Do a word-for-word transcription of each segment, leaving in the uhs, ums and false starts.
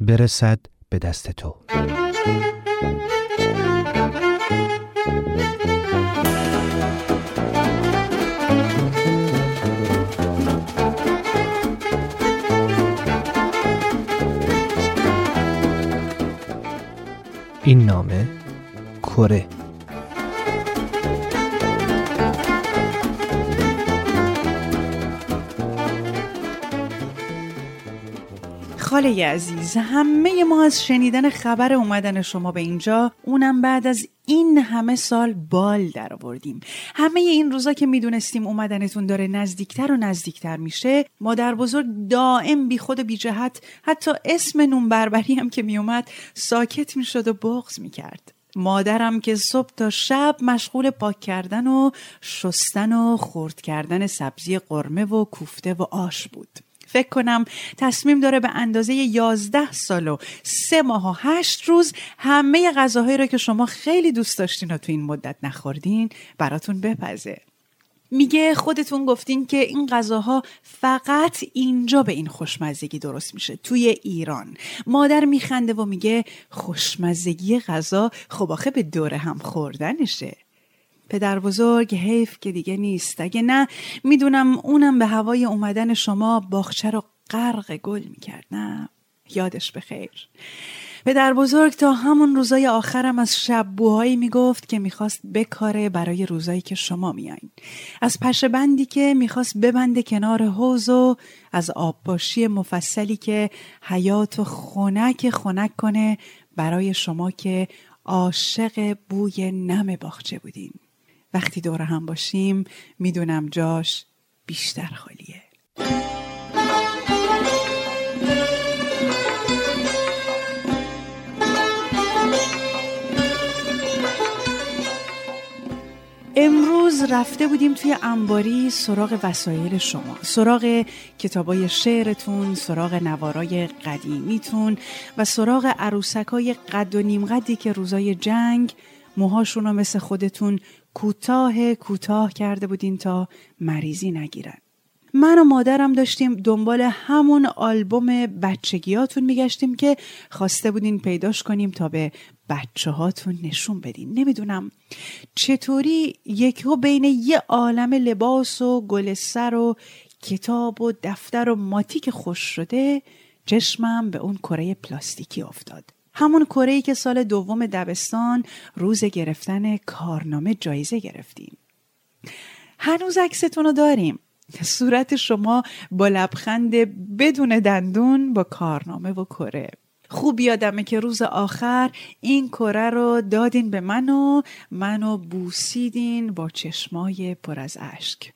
برسد به دست تو. این نامه کره. خاله عزیز، همه ما از شنیدن خبر اومدن شما به اینجا، اونم بعد از این همه سال، بال در آوردیم. همه این روزا که میدونستیم اومدنتون داره نزدیکتر و نزدیکتر میشه، مادر بزرگ دائم بی خود و بی جهت حتی اسم نون بربری هم که میومد ساکت میشد و بغض میکرد. مادرم که صبح تا شب مشغول پاک کردن و شستن و خرد کردن سبزی قرمه و کوفته و آش بود. فکر کنم تصمیم داره به اندازه یازده سال و سه ماه و هشت روز همه غذاهایی را که شما خیلی دوست داشتین و تو این مدت نخوردین براتون بپزه. میگه خودتون گفتین که این غذاها فقط اینجا به این خوشمزگی درست میشه، توی ایران. مادر میخنده و میگه خوشمزگی غذا خب آخه به دور هم خوردنشه. پدر بزرگ حیف که دیگه نیست، اگه نه میدونم اونم به هوای اومدن شما باغچه رو غرق گل میکرد. نه، یادش بخیر. پدر بزرگ تا همون روزای آخرم از شب‌بوهایی میگفت که میخواست بکاره برای روزایی که شما میاین، از پشه بندی که میخواست ببنده کنار حوض و از آبپاشی مفصلی که حیاتو خنک خنک کنه برای شما که عاشق بوی نم باغچه بودین. وقتی دور هم باشیم میدونم جاش بیشتر خالیه. امروز رفته بودیم توی انباری سراغ وسایل شما، سراغ کتابای شعرتون، سراغ نوارای قدیمیتون و سراغ عروسکای قد و نیم قدی که روزای جنگ موهاشون رو مثل خودتون کوتاه کوتاه کرده بودین تا مریضی نگیرن. من و مادرم داشتیم دنبال همون آلبوم بچگیاتون میگشتیم که خواسته بودین پیداش کنیم تا به بچه هاتون نشون بدین. نمیدونم چطوری یکیو بین یه عالم لباس و گل سر و کتاب و دفتر و ماتیک خوش شده چشمم به اون کره پلاستیکی افتاد. همون کره‌ای که سال دوم دبستان روز گرفتن کارنامه جایزه گرفتین. هنوز عکستون رو داریم. صورت شما با لبخند بدون دندون با کارنامه و کره. خوب یادمه که روز آخر این کره رو دادین به من و منو بوسیدین با چشمای پر از اشک.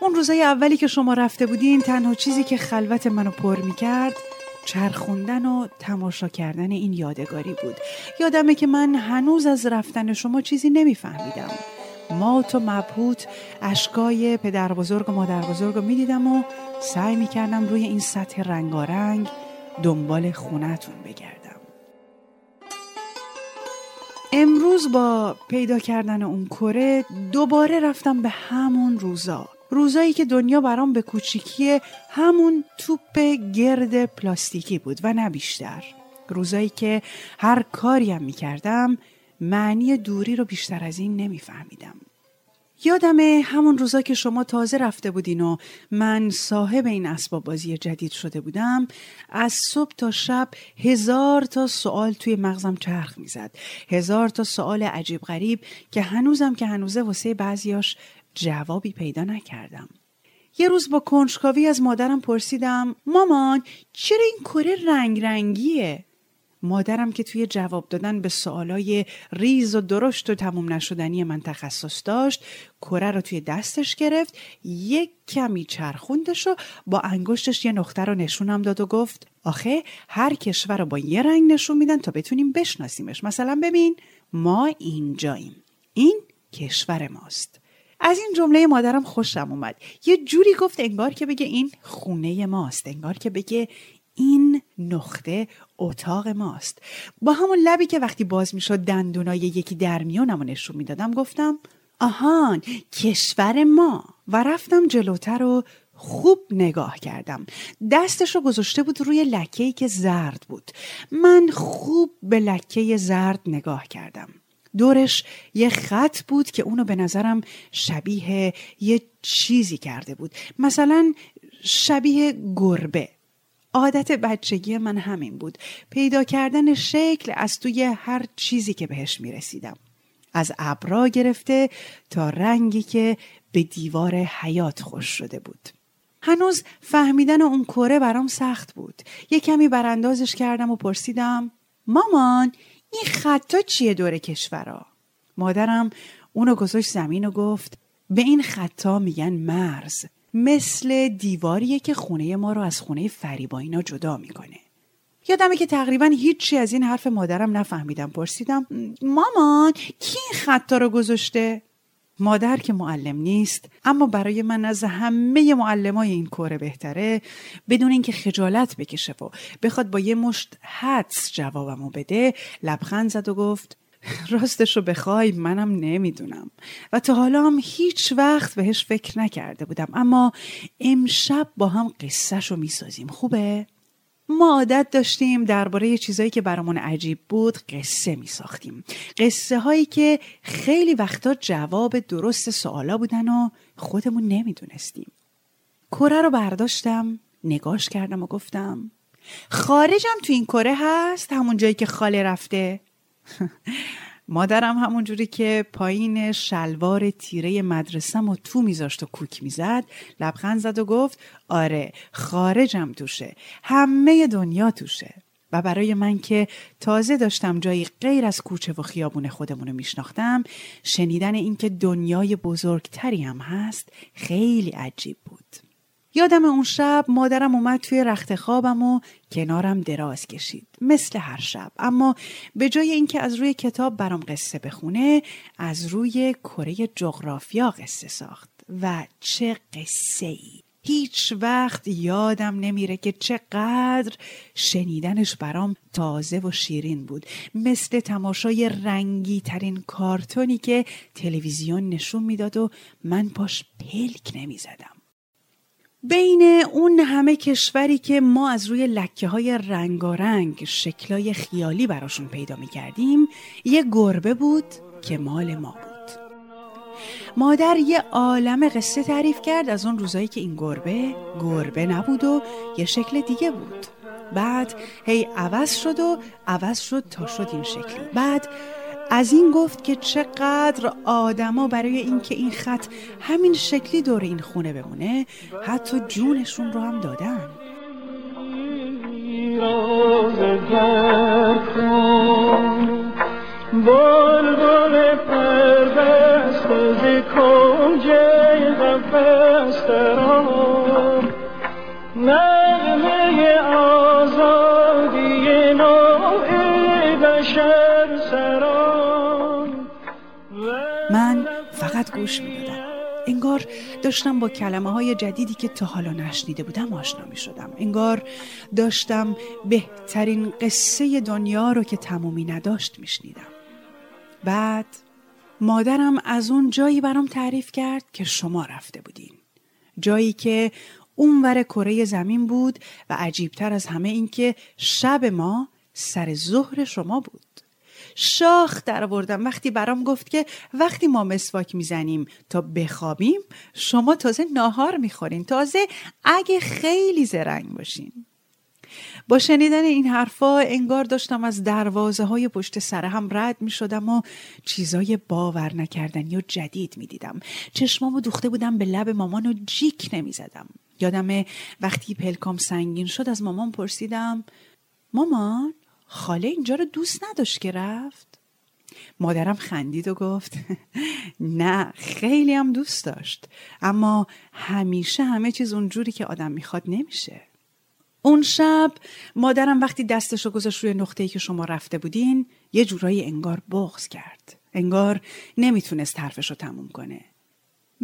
اون روزای اولی که شما رفته بودین، تنها چیزی که خلوت منو پر میکرد چرخوندن و تماشا کردن این یادگاری بود. یادمه که من هنوز از رفتن شما چیزی نمیفهمیدم. مات و مبهوت اشکای پدر بزرگ و مادر بزرگ رو می دیدم و سعی می کردم روی این سطح رنگارنگ دنبال خونه‌تون بگردم. امروز با پیدا کردن اون کره دوباره رفتم به همون روزا، روزایی که دنیا برام به کوچیکی همون توپ گرد پلاستیکی بود و نه بیشتر. روزایی که هر کاریم می کردم معنی دوری رو بیشتر از این نمیفهمیدم. یادمه همون روزا که شما تازه رفته بودین و من صاحب این اسباب بازی جدید شده بودم، از صبح تا شب هزار تا سوال توی مغزم چرخ میزد. هزار تا سوال عجیب غریب که هنوزم که هنوزه واسه بعضیاش جوابی پیدا نکردم. یه روز با کنجکاوی از مادرم پرسیدم مامان چرا این کره رنگ رنگیه؟ مادرم که توی جواب دادن به سوالای ریز و درشت و تموم نشدنی من تخصص داشت، کره رو توی دستش گرفت، یک کمی چرخوندش و با انگشتش یه نقطه رو نشونم داد و گفت آخه هر کشور رو با یه رنگ نشون میدن تا بتونیم بشناسیمش. مثلا ببین ما اینجاییم، این کشور ماست. از این جمله مادرم خوشم اومد. یه جوری گفت انگار که بگه این خونه ماست، انگار که بگه این نقطه اتاق ماست. با همون لبی که وقتی باز میشد دندونای یکی در میونمو نشون میدادم گفتم آهان کشور ما، و رفتم جلوتر و خوب نگاه کردم. دستشو گذاشته بود روی لکه‌ای که زرد بود. من خوب به لکه زرد نگاه کردم. دورش یه خط بود که اونو به نظرم شبیه یه چیزی کرده بود، مثلا شبیه گربه. عادت بچگی من همین بود، پیدا کردن شکل از توی هر چیزی که بهش میرسیدم، از ابرا گرفته تا رنگی که به دیوار حیات خوش شده بود. هنوز فهمیدن اون کره برام سخت بود. یه کمی براندازش کردم و پرسیدم مامان این خطا چیه دور کشورا؟ مادرم اونو گذاشت زمین و گفت به این خطا میگن مرز، مثل دیواریه که خونه ما رو از خونه فریباینا جدا میکنه. یادمه که تقریبا هیچی از این حرف مادرم نفهمیدم. پرسیدم مامان کی این خطا رو گذاشته؟ مادر که معلم نیست اما برای من از همه معلمای این کره بهتره، بدون اینکه خجالت بکشه و بخواد با یه مشت حدس جوابمو بده، لبخند زد و گفت راستشو بخوای منم نمیدونم و تا حالا هم هیچ وقت بهش فکر نکرده بودم، اما امشب با هم قصهشو میسازیم خوبه؟ ما عادت داشتیم درباره چیزایی که برامون عجیب بود قصه می ساختیم. قصه هایی که خیلی وقتا جواب درست سوالا بودن و خودمون نمی دونستیم. کره رو برداشتم، نگاش کردم و گفتم خارجم تو این کره هست، همون جایی که خاله رفته؟ مادرم همون جوری که پایین شلوار تیره مدرسم و تو میذاشت و کوک میزد لبخند زد و گفت آره خارجم توشه، همه دنیا توشه. و برای من که تازه داشتم جایی غیر از کوچه و خیابون خودمونو میشناختم، شنیدن این که دنیای بزرگتری هم هست خیلی عجیب بود. یادم اون شب مادرم اومد توی رخت خوابم و کنارم دراز کشید مثل هر شب، اما به جای اینکه از روی کتاب برام قصه بخونه از روی کره جغرافیا قصه ساخت. و چه قصه ای! هیچ وقت یادم نمیره که چقدر شنیدنش برام تازه و شیرین بود، مثل تماشای رنگی ترین کارتونی که تلویزیون نشون میداد و من پاش پلک نمیزدم. بین اون همه کشوری که ما از روی لکه های رنگارنگ شکلای خیالی براشون پیدا می کردیم، یه گربه بود که مال ما بود. مادر یه عالمه قصه تعریف کرد از اون روزایی که این گربه گربه نبود و یه شکل دیگه بود، بعد هی عوض شد و عوض شد تا شد این شکلی. بعد از این گفت که چقدر آدما برای اینکه این خط همین شکلی دور این خونه بمونه حتی جونشون رو هم دادن. گوش میدادم، انگار داشتم با کلمه های جدیدی که تا حالا نشنیده بودم آشنا می شدم، انگار داشتم بهترین قصه دنیا رو که تمومی نداشت می شنیدم. بعد مادرم از اون جایی برام تعریف کرد که شما رفته بودین، جایی که اونور کره زمین بود و عجیبتر از همه این که شب ما سر ظهر شما بود. شاخ در آوردم وقتی برام گفت که وقتی ما مسواک میزنیم تا بخوابیم شما تازه ناهار میخورین، تازه اگه خیلی زرنگ باشین. با شنیدن این حرفا انگار داشتم از دروازه های پشت سر هم رد میشدم و چیزای باور نکردنی و جدید میدیدم. چشمامو دوخته بودم به لب مامان و جیک نمیزدم. یادمه وقتی پلکام سنگین شد از مامان پرسیدم مامان خاله اینجا رو دوست نداشت که رفت؟ مادرم خندید و گفت نه خیلی هم دوست داشت، اما همیشه همه چیز اونجوری که آدم میخواد نمیشه. اون شب مادرم وقتی دستشو گذاشت روی نقطه‌ای که شما رفته بودین یه جورایی انگار بغض کرد، انگار نمیتونست حرفشو تموم کنه.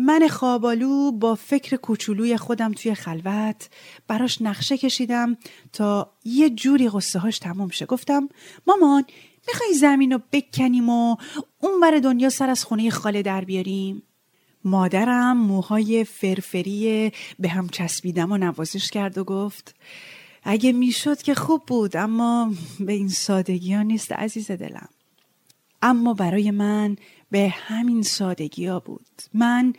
من خوابالو با فکر کوچولوی خودم توی خلوت براش نقشه کشیدم تا یه جوری غصه هاش تمام شه. گفتم مامان میخوای زمین رو بکنیم و اون بر دنیا سر از خونه خاله در بیاریم؟ مادرم موهای فرفری به هم چسبیدم و نوازش کرد و گفت اگه میشد که خوب بود، اما به این سادگی ها نیست عزیز دلم. اما برای من به همین سادگی ها بود. من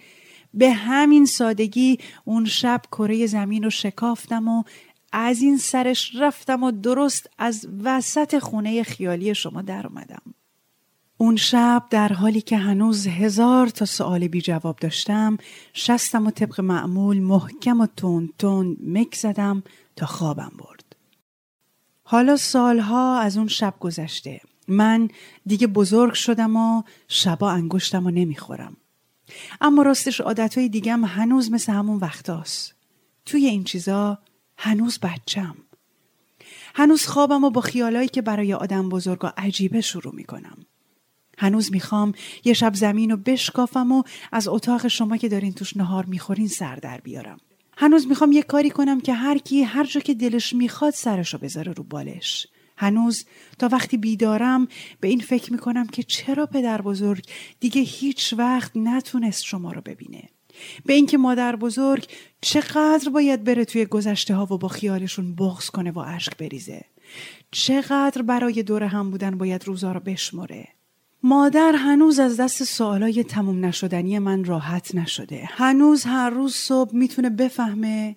به همین سادگی اون شب کره زمین رو شکافتم و از این سرش رفتم و درست از وسط خونه خیالی شما در اومدم. اون شب در حالی که هنوز هزار تا سوال بی جواب داشتم، شستم و طبق معمول محکم و تون تون مک زدم تا خوابم برد. حالا سالها از اون شب گذشته. من دیگه بزرگ شدم و شبا انگشتم رو نمیخورم. اما راستش عادتهای دیگم هنوز مثل همون وقتاست. توی این چیزا هنوز بچم. هنوز خوابم رو با خیالایی که برای آدم بزرگا عجیبه شروع میکنم. هنوز میخوام یه شب زمین رو بشکافم و از اتاق شما که دارین توش نهار میخورین سر در بیارم. هنوز میخوام یه کاری کنم که هر کی هر جا که دلش میخواد سرشو بذاره رو بالش. هنوز تا وقتی بیدارم به این فکر میکنم که چرا پدر بزرگ دیگه هیچ وقت نتونست شما رو ببینه. به اینکه مادر بزرگ چقدر باید بره توی گذشته ها و با خیالشون بغض کنه و اشک بریزه. چقدر برای دور هم بودن باید روزا رو بشمره. مادر هنوز از دست سوالای تموم نشدنی من راحت نشده. هنوز هر روز صبح میتونه بفهمه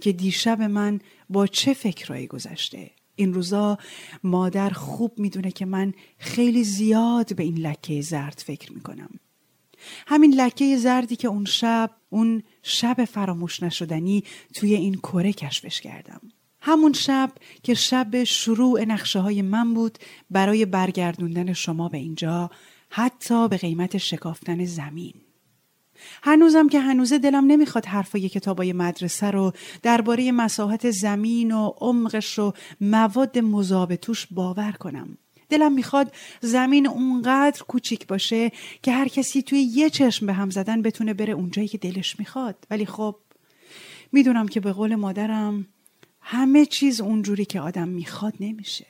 که دیشب من با چه فکرایی گذشته. این روزا مادر خوب میدونه که من خیلی زیاد به این لکه زرد فکر میکنم. همین لکه زردی که اون شب، اون شب فراموش نشدنی توی این کره کشفش کردم. همون شب که شب شروع نقشه های من بود برای برگردوندن شما به اینجا، حتی به قیمت شکافتن زمین. هنوزم که هنوزه دلم نمیخواد حرفای کتابای مدرسه رو درباره مساحت زمین و عمقش و مواد مذاب توش باور کنم. دلم میخواد زمین اونقدر کوچیک باشه که هر کسی توی یه چشم به هم زدن بتونه بره اونجایی که دلش میخواد. ولی خب میدونم که به قول مادرم همه چیز اونجوری که آدم میخواد نمیشه.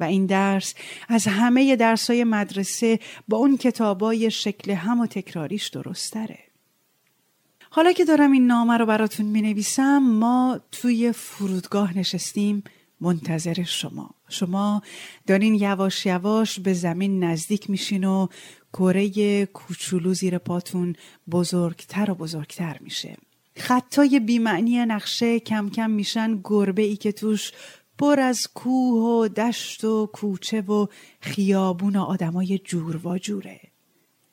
و این درس از همه درسای مدرسه با اون کتابای شکل هم و تکراریش درستره. حالا که دارم این نامه رو براتون مینویسم، ما توی فرودگاه نشستیم منتظر شما. شما دارین یواش یواش به زمین نزدیک میشین و کره کوچولو زیر پاتون بزرگتر و بزرگتر میشه. خطای بیمعنی نقشه کم کم میشن گربه ای که توش پر از کوه و دشت و کوچه و خیابون و آدمای جور و جوره.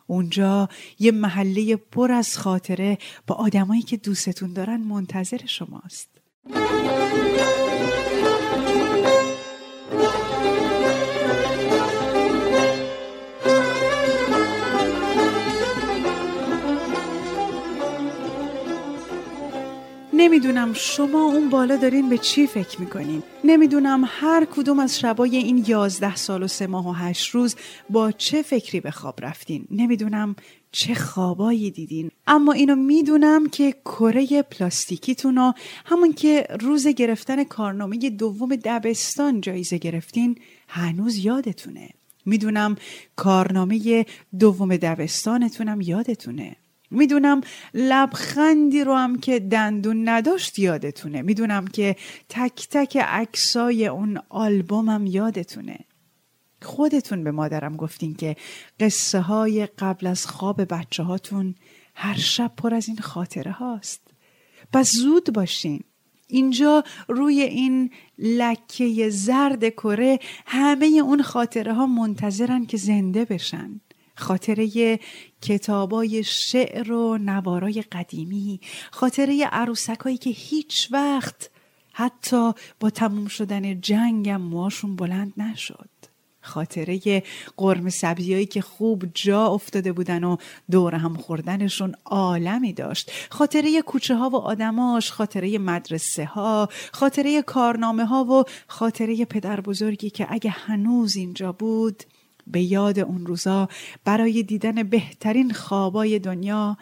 اونجا یه محله پر از خاطره با آدمایی که دوستتون دارن منتظر شماست. نمیدونم شما اون بالا دارین به چی فکر میکنین. نمیدونم هر کدوم از شبای این یازده سال و سه ماه و هشت روز با چه فکری به خواب رفتین. نمیدونم چه خوابایی دیدین. اما اینو میدونم که کره پلاستیکیتون و همون که روز گرفتن کارنامه دوم دبستان جایزه گرفتین هنوز یادتونه. میدونم کارنامه دوم دبستانتونم یادتونه. میدونم لبخندی رو هم که دندون نداشت یادتونه. میدونم که تک تک عکسای اون آلبومم یادتونه. خودتون به مادرم گفتین که قصه های قبل از خواب بچه هاتون هر شب پر از این خاطره هاست. پس زود باشین. اینجا روی این لکه زرد کره همه اون خاطره ها منتظرن که زنده بشن. خاطره کتابای شعر و نوارای قدیمی، خاطره عروسکایی که هیچ وقت حتی با تموم شدن جنگم موهاشون بلند نشد، خاطره قرمه سبزیایی که خوب جا افتاده بودن و دور هم خوردنشون عالمی داشت، خاطره کوچه ها و آدماش، خاطره مدرسه ها، خاطره کارنامه ها و خاطره پدر بزرگی که اگه هنوز اینجا بود به یاد اون روزا برای دیدن بهترین خوابای دنیا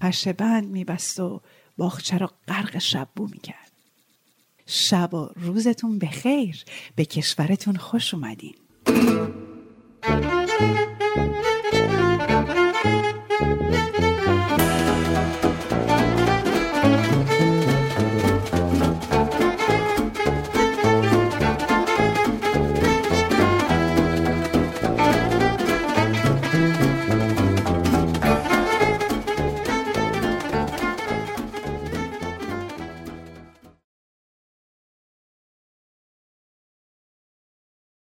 پشه بند میبست و باغچه را غرق شب بو میکرد. شب و روزتون بخیر، به کشورتون خوش اومدین.